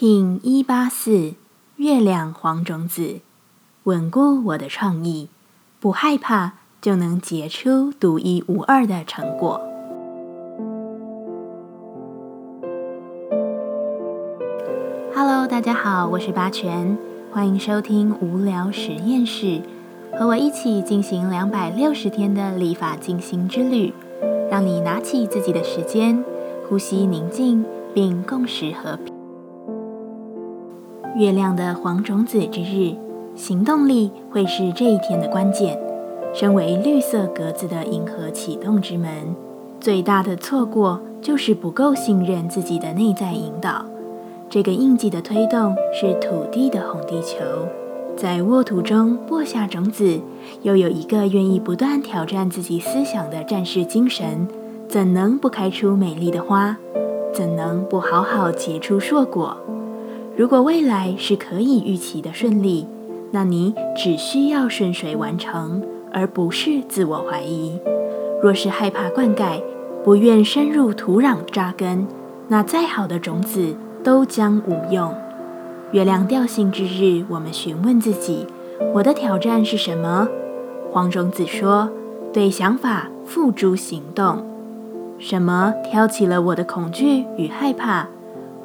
听184月亮黄种子，稳固我的创意，不害怕就能结出独一无二的成果。Hello， 大家好，我是八全，欢迎收听无聊实验室，和我一起进行260天的立法进行之旅，让你拿起自己的时间，呼吸宁静，并共识和平。月亮的黄种子之日，行动力会是这一天的关键。身为绿色格子的银河启动之门，最大的错过就是不够信任自己的内在引导。这个印记的推动是土地的红地球，在沃土中播下种子，又有一个愿意不断挑战自己思想的战士精神，怎能不开出美丽的花？怎能不好好结出硕果？如果未来是可以预期的顺利，那你只需要顺水完成，而不是自我怀疑。若是害怕灌溉，不愿深入土壤扎根，那再好的种子都将无用。月亮调性之日，我们询问自己，我的挑战是什么？黄种子说，对想法付诸行动。什么挑起了我的恐惧与害怕？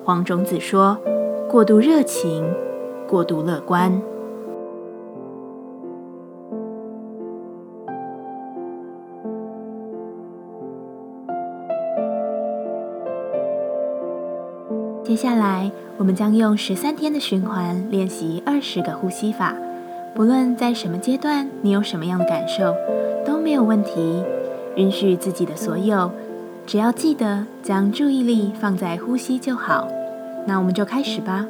黄种子说，过度热情，过度乐观。接下来，我们将用13天的循环练习20个呼吸法。不论在什么阶段，你有什么样的感受，都没有问题。允许自己的所有，只要记得将注意力放在呼吸就好。那我们就开始吧。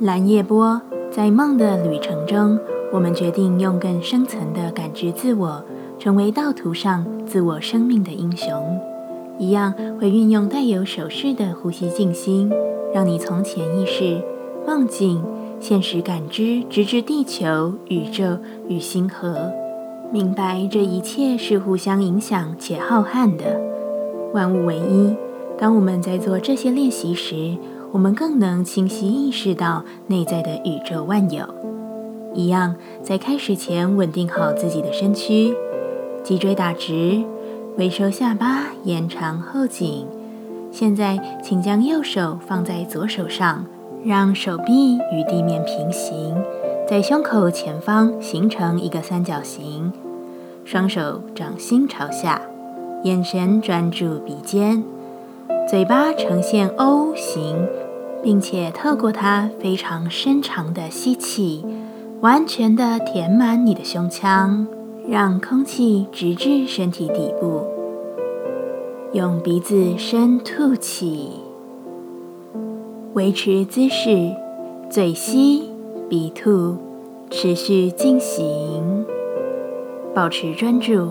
蓝夜波，在梦的旅程中，我们决定用更深层的感知自我，成为道途上自我生命的英雄。一样会运用带有手势的呼吸静心，让你从潜意识、梦境、现实感知，直至地球、宇宙与星河，明白这一切是互相影响且浩瀚的，万物为一。当我们在做这些练习时，我们更能清晰意识到内在的宇宙万有。一样，在开始前稳定好自己的身躯，脊椎打直，微收下巴，延长后颈。现在，请将右手放在左手上，让手臂与地面平行，在胸口前方形成一个三角形。双手掌心朝下，眼神专注鼻尖，嘴巴呈现 O 型。并且透过它非常深长的吸气，完全的填满你的胸腔，让空气直至身体底部。用鼻子深吐气，维持姿势，嘴吸鼻吐，持续进行，保持专注。